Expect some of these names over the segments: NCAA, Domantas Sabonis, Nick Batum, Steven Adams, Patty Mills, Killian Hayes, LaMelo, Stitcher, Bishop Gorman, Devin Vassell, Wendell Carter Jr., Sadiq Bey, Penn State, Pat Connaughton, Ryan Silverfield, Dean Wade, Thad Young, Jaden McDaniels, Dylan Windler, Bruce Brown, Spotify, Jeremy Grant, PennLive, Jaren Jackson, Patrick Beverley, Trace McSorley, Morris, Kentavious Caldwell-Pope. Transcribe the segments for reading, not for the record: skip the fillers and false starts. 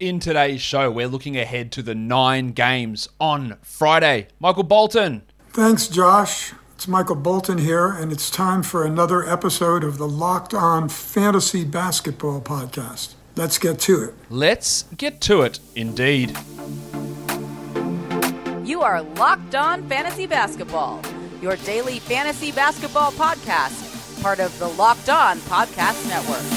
In today's show, we're looking ahead to the 9 games on Friday. Michael Bolton. Thanks, Josh. It's Michael Bolton here, and it's time for another episode of the Locked On Fantasy Basketball Podcast. Let's get to it. Let's get to it, indeed. You are Locked On Fantasy Basketball, your daily fantasy basketball podcast, part of the Locked On Podcast Network.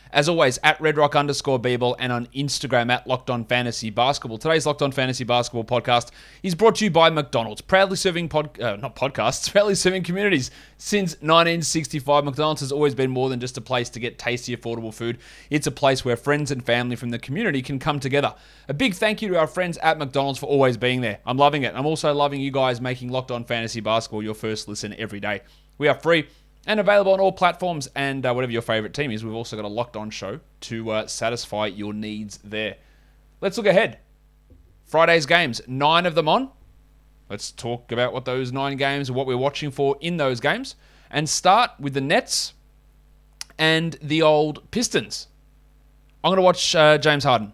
as always, at @redrock_Beeble and on Instagram at Locked On Fantasy Basketball. Today's Locked On Fantasy Basketball Podcast is brought to you by McDonald's, proudly serving communities since 1965. McDonald's has always been more than just a place to get tasty, affordable food. It's a place where friends and family from the community can come together. A big thank you to our friends at McDonald's for always being there. I'm loving it. I'm also loving you guys making Locked On Fantasy Basketball your first listen every day. We are free and available on all platforms, and whatever your favorite team is, we've also got a Locked On show to satisfy your needs there. Let's look ahead. Friday's games, 9 of them on. Let's talk about what those 9 games, what we're watching for in those games, and start with the Nets and the old Pistons. I'm going to watch James Harden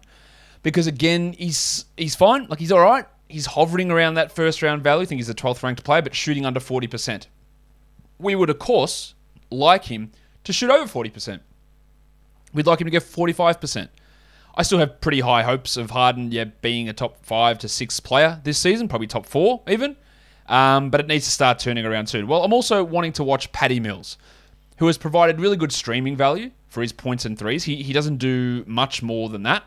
because, again, he's fine. Like, he's all right. He's hovering around that first-round value. I think he's the 12th ranked player, but shooting under 40%. We would, of course, like him to shoot over 40%. We'd like him to get 45%. I still have pretty high hopes of Harden being a top 5 to 6 player this season, probably top 4 even, but it needs to start turning around soon. Well, I'm also wanting to watch Patty Mills, who has provided really good streaming value for his points and threes. He doesn't do much more than that,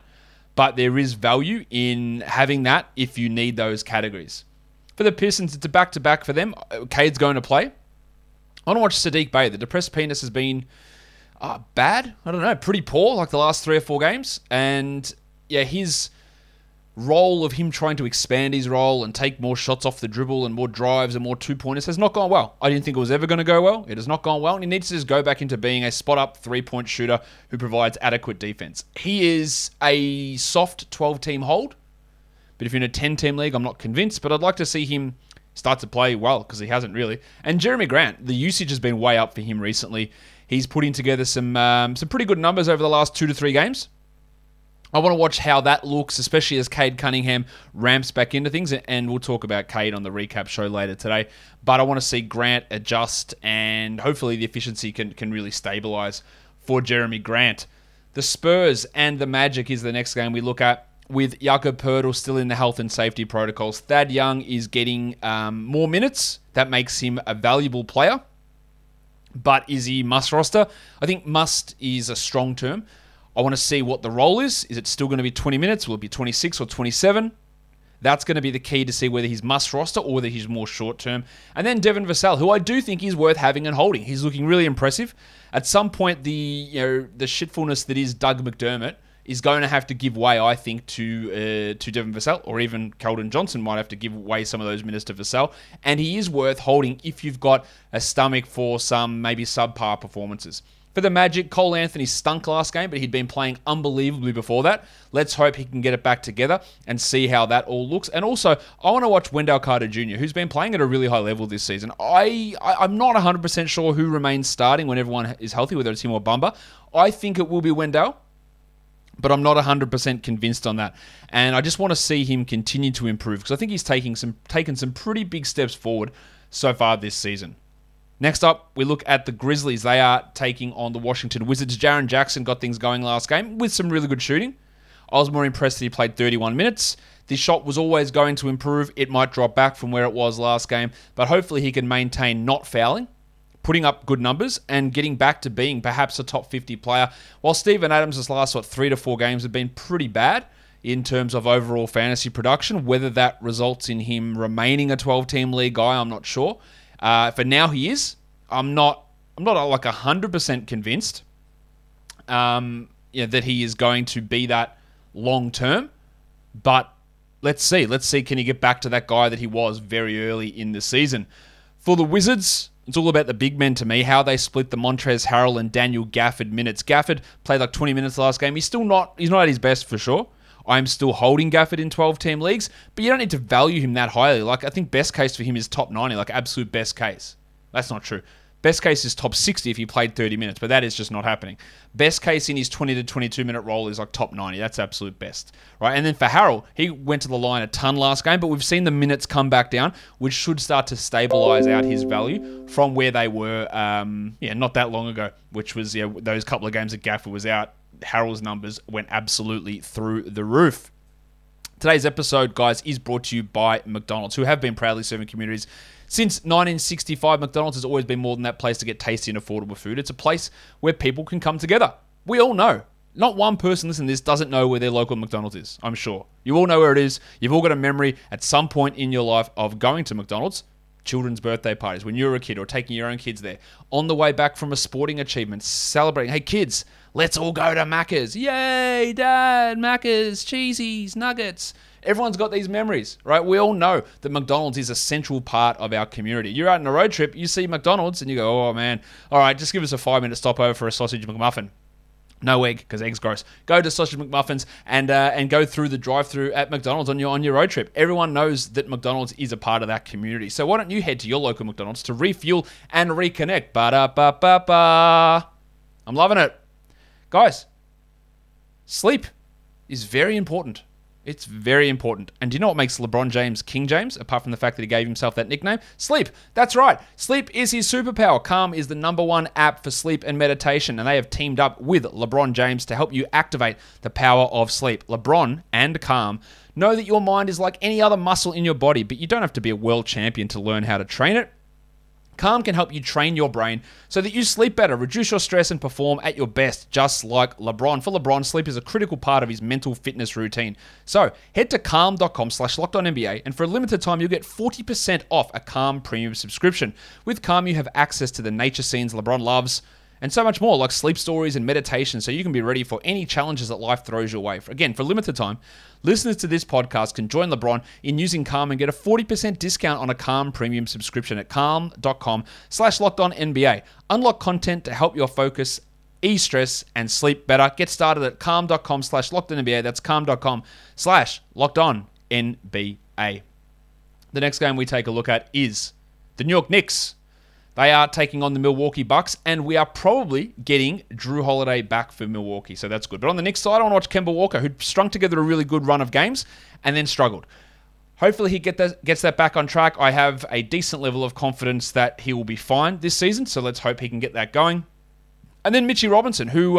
but there is value in having that if you need those categories. For the Pistons, it's a back-to-back for them. Cade's going to play. I want to watch Sadiq Bey. The depressed penis has been bad. I don't know, pretty poor, like the last 3 or 4 games. And yeah, his role of him trying to expand his role and take more shots off the dribble and more drives and more two-pointers has not gone well. I didn't think it was ever going to go well. It has not gone well. And he needs to just go back into being a spot-up three-point shooter who provides adequate defense. He is a soft 12-team hold. But if you're in a 10-team league, I'm not convinced. But I'd like to see him start to play well, because he hasn't really. And Jeremy Grant, the usage has been way up for him recently. He's putting together some pretty good numbers over the last 2 to 3 games. I want to watch how that looks, especially as Cade Cunningham ramps back into things, and we'll talk about Cade on the recap show later today. But I want to see Grant adjust, and hopefully the efficiency can really stabilize for Jeremy Grant. The Spurs and the Magic is the next game we look at, with Jakob Poeltl still in the health and safety protocols. Thad Young is getting more minutes. That makes him a valuable player. But is he must roster? I think must is a strong term. I want to see what the role is. Is it still going to be 20 minutes? Will it be 26 or 27? That's going to be the key to see whether he's must roster or whether he's more short term. And then Devin Vassell, who I do think is worth having and holding. He's looking really impressive. At some point, the shitfulness that is Doug McDermott is going to have to give way, I think, to Devin Vassell, or even Keldon Johnson might have to give away some of those minutes to Vassell, and he is worth holding if you've got a stomach for some maybe subpar performances. For the Magic, Cole Anthony stunk last game, but he'd been playing unbelievably before that. Let's hope he can get it back together and see how that all looks. And also, I want to watch Wendell Carter Jr., who's been playing at a really high level this season. I'm not 100% sure who remains starting when everyone is healthy, whether it's him or Bamba. I think it will be Wendell, but I'm not 100% convinced on that. And I just want to see him continue to improve, because I think he's taken some pretty big steps forward so far this season. Next up, we look at the Grizzlies. They are taking on the Washington Wizards. Jaren Jackson got things going last game with some really good shooting. I was more impressed that he played 31 minutes. The shot was always going to improve. It might drop back from where it was last game, but hopefully he can maintain not fouling, putting up good numbers, and getting back to being perhaps a top 50 player. While Steven Adams' last 3 to 4 games have been pretty bad in terms of overall fantasy production, whether that results in him remaining a 12-team league guy, I'm not sure. For now, he is. I'm not like 100% convinced that he is going to be that long-term, but let's see. Can he get back to that guy that he was very early in the season? For the Wizards, It's all about the big men to me, how they split the Montrezl Harrell and Daniel Gafford minutes. Gafford played like 20 minutes last game. He's not at his best for sure. I'm still holding Gafford in 12-team leagues, but you don't need to value him that highly. Like, I think best case for him is top 90, like absolute best case. That's not true. Best case is top 60 if he played 30 minutes, but that is just not happening. Best case in his 20 to 22-minute role is like top 90. That's absolute best, right? And then for Harrell, he went to the line a ton last game, but we've seen the minutes come back down, which should start to stabilize out his value from where they were not that long ago, which was those couple of games that Gafford was out. Harrell's numbers went absolutely through the roof. Today's episode, guys, is brought to you by McDonald's, who have been proudly serving communities since 1965. McDonald's has always been more than that place to get tasty and affordable food. It's a place where people can come together. We all know. Not one person listening to this doesn't know where their local McDonald's is, I'm sure. You all know where it is. You've all got a memory at some point in your life of going to McDonald's. Children's birthday parties when you were a kid, or taking your own kids there. On the way back from a sporting achievement, celebrating. Hey, kids, let's all go to Macca's. Yay, Dad, Macca's, cheesies, nuggets. Everyone's got these memories, right? We all know that McDonald's is a central part of our community. You're out on a road trip, you see McDonald's, and you go, oh, man, all right, just give us a 5-minute stopover for a sausage McMuffin. No egg, because egg's gross. Go to Sausage McMuffins and go through the drive-thru at McDonald's on your road trip. Everyone knows that McDonald's is a part of that community. So why don't you head to your local McDonald's to refuel and reconnect? Ba-da-ba-ba-ba. I'm loving it. Guys, sleep is very important. It's very important. And do you know what makes LeBron James King James, apart from the fact that he gave himself that nickname? Sleep. That's right. Sleep is his superpower. Calm is the #1 app for sleep and meditation, and they have teamed up with LeBron James to help you activate the power of sleep. LeBron and Calm know that your mind is like any other muscle in your body, but you don't have to be a world champion to learn how to train it. Calm can help you train your brain so that you sleep better, reduce your stress, and perform at your best, just like LeBron. For LeBron, sleep is a critical part of his mental fitness routine. So head to calm.com/LockedOnNBA, and for a limited time, you'll get 40% off a Calm premium subscription. With Calm, you have access to the nature scenes LeBron loves, and so much more, like sleep stories and meditation, so you can be ready for any challenges that life throws your way. Again, for a limited time, listeners to this podcast can join LeBron in using Calm and get a 40% discount on a Calm premium subscription at calm.com/LockedOnNBA. Unlock content to help your focus, e-stress, and sleep better. Get started at calm.com/LockedOnNBA. That's calm.com/LockedOnNBA. The next game we take a look at is the New York Knicks. They are taking on the Milwaukee Bucks, and we are probably getting Jrue Holiday back for Milwaukee, so that's good. But on the Knicks side, I want to watch Kemba Walker, who strung together a really good run of games and then struggled. Hopefully he gets that back on track. I have a decent level of confidence that he will be fine this season, so let's hope he can get that going. And then Mitchie Robinson, who,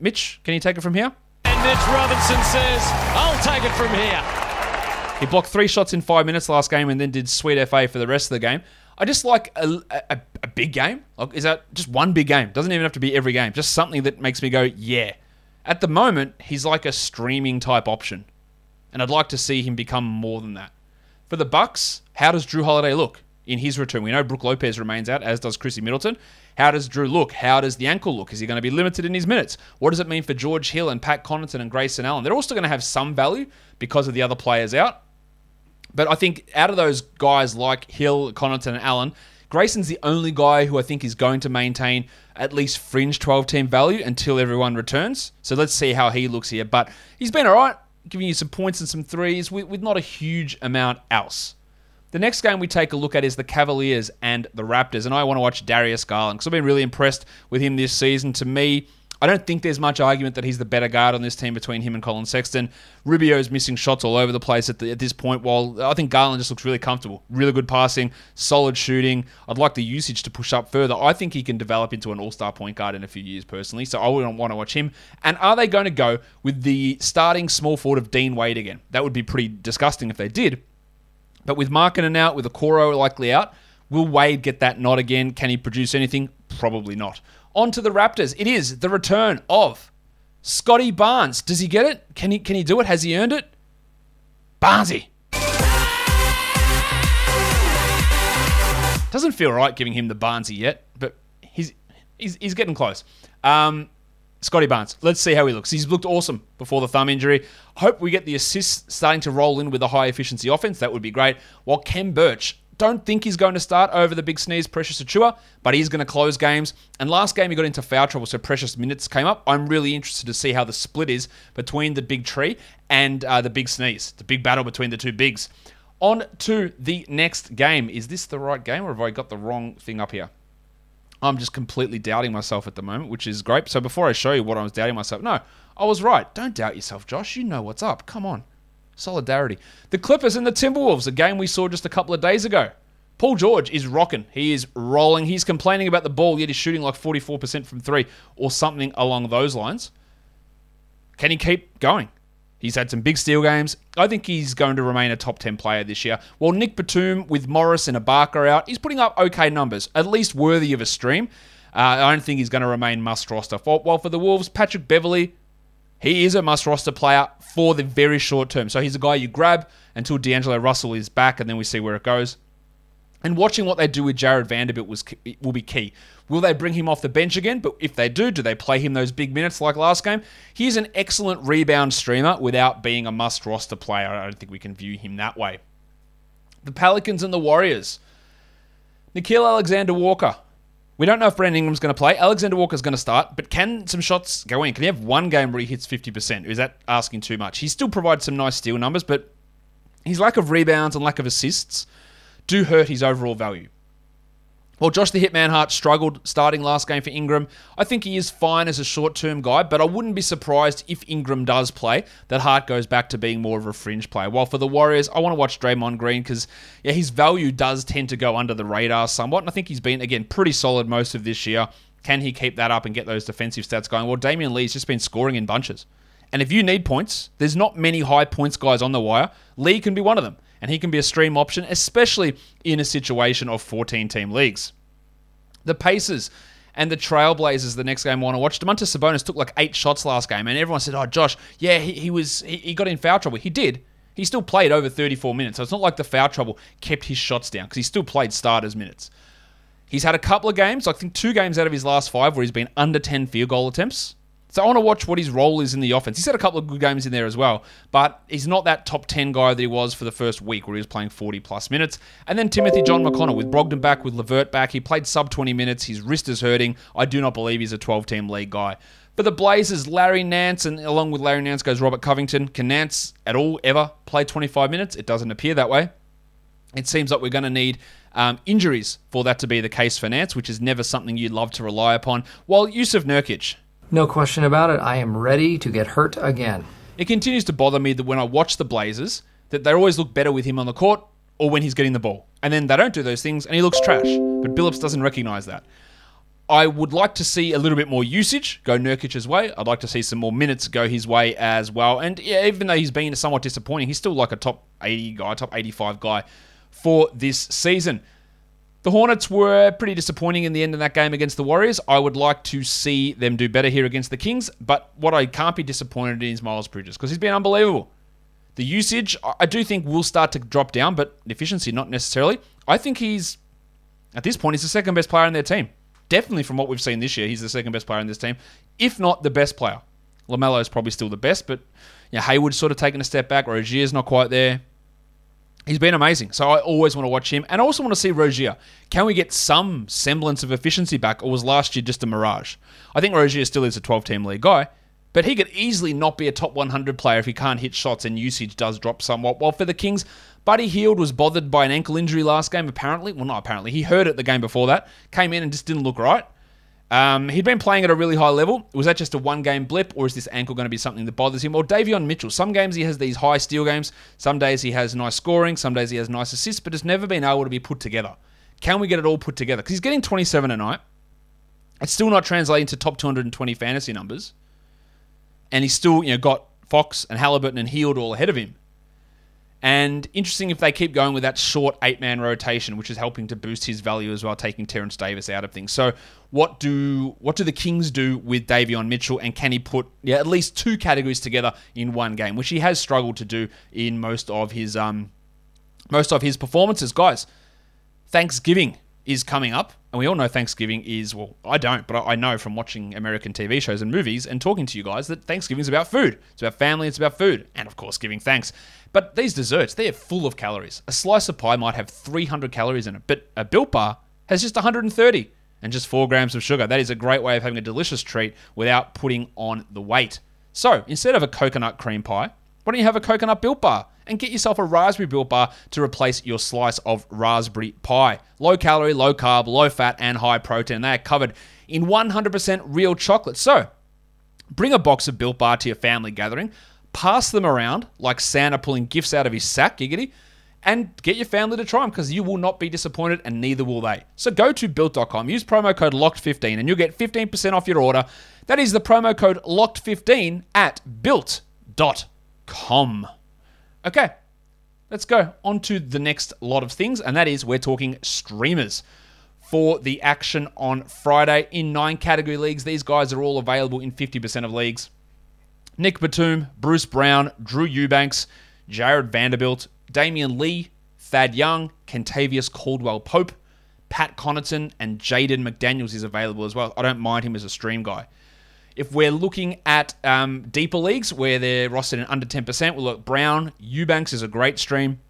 Mitch, can you take it from here? And Mitch Robinson says, I'll take it from here. He blocked 3 shots in 5 minutes last game and then did sweet FA for the rest of the game. I just like a big game. Like, is that just one big game? Doesn't even have to be every game. Just something that makes me go, yeah. At the moment, he's like a streaming type option, and I'd like to see him become more than that. For the Bucks, how does Jrue Holiday look in his return? We know Brook Lopez remains out, as does Chrissy Middleton. How does Jrue look? How does the ankle look? Is he going to be limited in his minutes? What does it mean for George Hill and Pat Connaughton and Grayson Allen? They're all still going to have some value because of the other players out. But I think out of those guys like Hill, Connaughton, and Allen, Grayson's the only guy who I think is going to maintain at least fringe 12-team value until everyone returns. So let's see how he looks here. But he's been all right, giving you some points and some threes with not a huge amount else. The next game we take a look at is the Cavaliers and the Raptors. And I want to watch Darius Garland because I've been really impressed with him this season. To me, I don't think there's much argument that he's the better guard on this team between him and Colin Sexton. Rubio's missing shots all over the place at this point, while I think Garland just looks really comfortable. Really good passing, solid shooting. I'd like the usage to push up further. I think he can develop into an all-star point guard in a few years personally, so I wouldn't want to watch him. And are they going to go with the starting small forward of Dean Wade again? That would be pretty disgusting if they did. But with Markkanen out, with Okoro likely out, will Wade get that nod again? Can he produce anything? Probably not. On to the Raptors. It is the return of Scotty Barnes. Does he get it? Can he do it? Has he earned it? Barnesy. Doesn't feel right giving him the Barnesy yet, but he's getting close. Scotty Barnes. Let's see how he looks. He's looked awesome before the thumb injury. Hope we get the assists starting to roll in with a high efficiency offense. That would be great. While Kem Birch Don't think he's going to start over the big sneeze, Precious Achiuwa, but he's going to close games. And last game, he got into foul trouble, so Precious minutes came up. I'm really interested to see how the split is between the big tree and the big sneeze, the big battle between the two bigs. On to the next game. Is this the right game, or have I got the wrong thing up here? I'm just completely doubting myself at the moment, which is great. So before I show you what I was doubting myself, no, I was right. Don't doubt yourself, Josh. You know what's up. Come on. Solidarity. The Clippers and the Timberwolves, a game we saw just a couple of days ago. Paul George is rocking. He is rolling. He's complaining about the ball, yet he's shooting like 44% from three or something along those lines. Can he keep going? He's had some big steal games. I think he's going to remain a top 10 player this year. While Nick Batum with Morris and Ibaka out, he's putting up okay numbers, at least worthy of a stream. I don't think he's going to remain must-roster. While for the Wolves, Patrick Beverley, he is a must-roster player for the very short term. So he's a guy you grab until D'Angelo Russell is back, and then we see where it goes. And watching what they do with Jared Vanderbilt will be key. Will they bring him off the bench again? But if they do they play him those big minutes like last game? He's an excellent rebound streamer without being a must-roster player. I don't think we can view him that way. The Pelicans and the Warriors. Nickeil Alexander-Walker. We don't know if Brandon Ingram's going to play. Alexander Walker's going to start, but can some shots go in? Can he have one game where he hits 50%? Is that asking too much? He still provides some nice steal numbers, but his lack of rebounds and lack of assists do hurt his overall value. Well, Josh the Hitman Hart struggled starting last game for Ingram. I think he is fine as a short-term guy, but I wouldn't be surprised if Ingram does play, that Hart goes back to being more of a fringe player. While for the Warriors, I want to watch Draymond Green because, his value does tend to go under the radar somewhat, and I think he's been, again, pretty solid most of this year. Can he keep that up and get those defensive stats going? Well, Damian Lee's just been scoring in bunches. And if you need points, there's not many high points guys on the wire. Lee can be one of them, and he can be a stream option, especially in a situation of 14-team leagues. The Pacers and the Trailblazers, the next game I want to watch. Domantas Sabonis took like 8 shots last game, and everyone said, oh, Josh, he got in foul trouble. He did. He still played over 34 minutes, so it's not like the foul trouble kept his shots down, because he still played starters minutes. He's had a couple of games, I think 2 games out of his last 5, where he's been under 10 field goal attempts. So I want to watch what his role is in the offense. He's had a couple of good games in there as well, but he's not that top 10 guy that he was for the first week where he was playing 40-plus minutes. And then Timothy John McConnell with Brogdon back, with Levert back. He played sub-20 minutes. His wrist is hurting. I do not believe he's a 12-team league guy. For the Blazers, Larry Nance, and along with Larry Nance goes Robert Covington. Can Nance at all ever play 25 minutes? It doesn't appear that way. It seems like we're going to need injuries for that to be the case for Nance, which is never something you'd love to rely upon. While Yusuf Nurkic, no question about it, I am ready to get hurt again. It continues to bother me that when I watch the Blazers, that they always look better with him on the court or when he's getting the ball. And then they don't do those things and he looks trash. But Billups doesn't recognize that. I would like to see a little bit more usage go Nurkic's way. I'd like to see some more minutes go his way as well. And even though he's been somewhat disappointing, he's still like a top 80 guy, top 85 guy for this season. The Hornets were pretty disappointing in the end of that game against the Warriors. I would like to see them do better here against the Kings, but what I can't be disappointed in is Miles Bridges, because he's been unbelievable. The usage, I do think, will start to drop down, but efficiency, not necessarily. I think he's, at this point, he's the second best player in their team. Definitely from what we've seen this year, he's the second best player in this team, if not the best player. LaMelo is probably still the best, but Hayward's sort of taken a step back. Rozier's not quite there. He's been amazing, so I always want to watch him. And I also want to see Rozier. Can we get some semblance of efficiency back, or was last year just a mirage? I think Rozier still is a 12-team league guy, but he could easily not be a top 100 player if he can't hit shots and usage does drop somewhat. While for the Kings, Buddy Hield was bothered by an ankle injury last game, apparently. Well, not apparently. He heard it the game before that. Came in and just didn't look right. He'd been playing at a really high level. Was that just a one-game blip, or is this ankle going to be something that bothers him? Or Davion Mitchell. Some games he has these high steal games. Some days he has nice scoring. Some days he has nice assists, but it's never been able to be put together. Can we get it all put together? Because he's getting 27 a night. It's still not translating to top 220 fantasy numbers. And he's still got Fox and Halliburton and Hield all ahead of him. And interesting if they keep going with that short 8-man rotation, which is helping to boost his value as well, taking Terrence Davis out of things. So what do the Kings do with Davion Mitchell, and can he put at least 2 categories together in one game, which he has struggled to do in most of his performances, guys? Thanksgiving is coming up. And we all know Thanksgiving is, well, I don't, but I know from watching American TV shows and movies and talking to you guys that Thanksgiving is about food. It's about family, it's about food, and of course giving thanks. But these desserts, they are full of calories. A slice of pie might have 300 calories in it, but a Built Bar has just 130 and just 4 grams of sugar. That is a great way of having a delicious treat without putting on the weight. So instead of a coconut cream pie, why don't you have a coconut Built Bar and get yourself a raspberry Built Bar to replace your slice of raspberry pie? Low calorie, low carb, low fat, and high protein. They are covered in 100% real chocolate. So bring a box of Built Bar to your family gathering, pass them around like Santa pulling gifts out of his sack, giggity, and get your family to try them because you will not be disappointed and neither will they. So go to Built.com, use promo code LOCKED15 and you'll get 15% off your order. That is the promo code LOCKED15 at Built.com. Okay, let's go on to the next lot of things, and that is we're talking streamers for the action on Friday in 9 category leagues. These guys are all available in 50% of leagues. Nick Batum, Bruce Brown, Drew Eubanks, Jared Vanderbilt, Damian Lee, Thad Young, Kentavious Caldwell-Pope, Pat Connaughton, and Jaden McDaniels is available as well. I don't mind him as a stream guy. If we're looking at deeper leagues where they're rostered in under 10%, we'll look Brown, Eubanks is a great stream.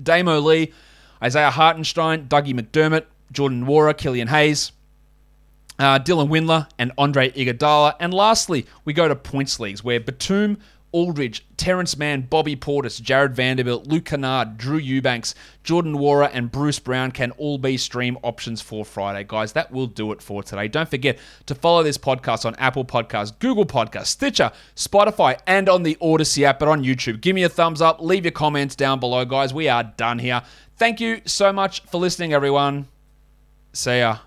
Damo Lee, Isaiah Hartenstein, Dougie McDermott, Jordan Nwora, Killian Hayes, Dylan Windler, and Andre Iguodala. And lastly, we go to points leagues where Batum, Aldridge, Terrence Mann, Bobby Portis, Jared Vanderbilt, Luke Kennard, Drew Eubanks, Jordan Nwora, and Bruce Brown can all be stream options for Friday. Guys, that will do it for today. Don't forget to follow this podcast on Apple Podcasts, Google Podcasts, Stitcher, Spotify, and on the Odyssey app, but on YouTube. Give me a thumbs up. Leave your comments down below, guys. We are done here. Thank you so much for listening, everyone. See ya.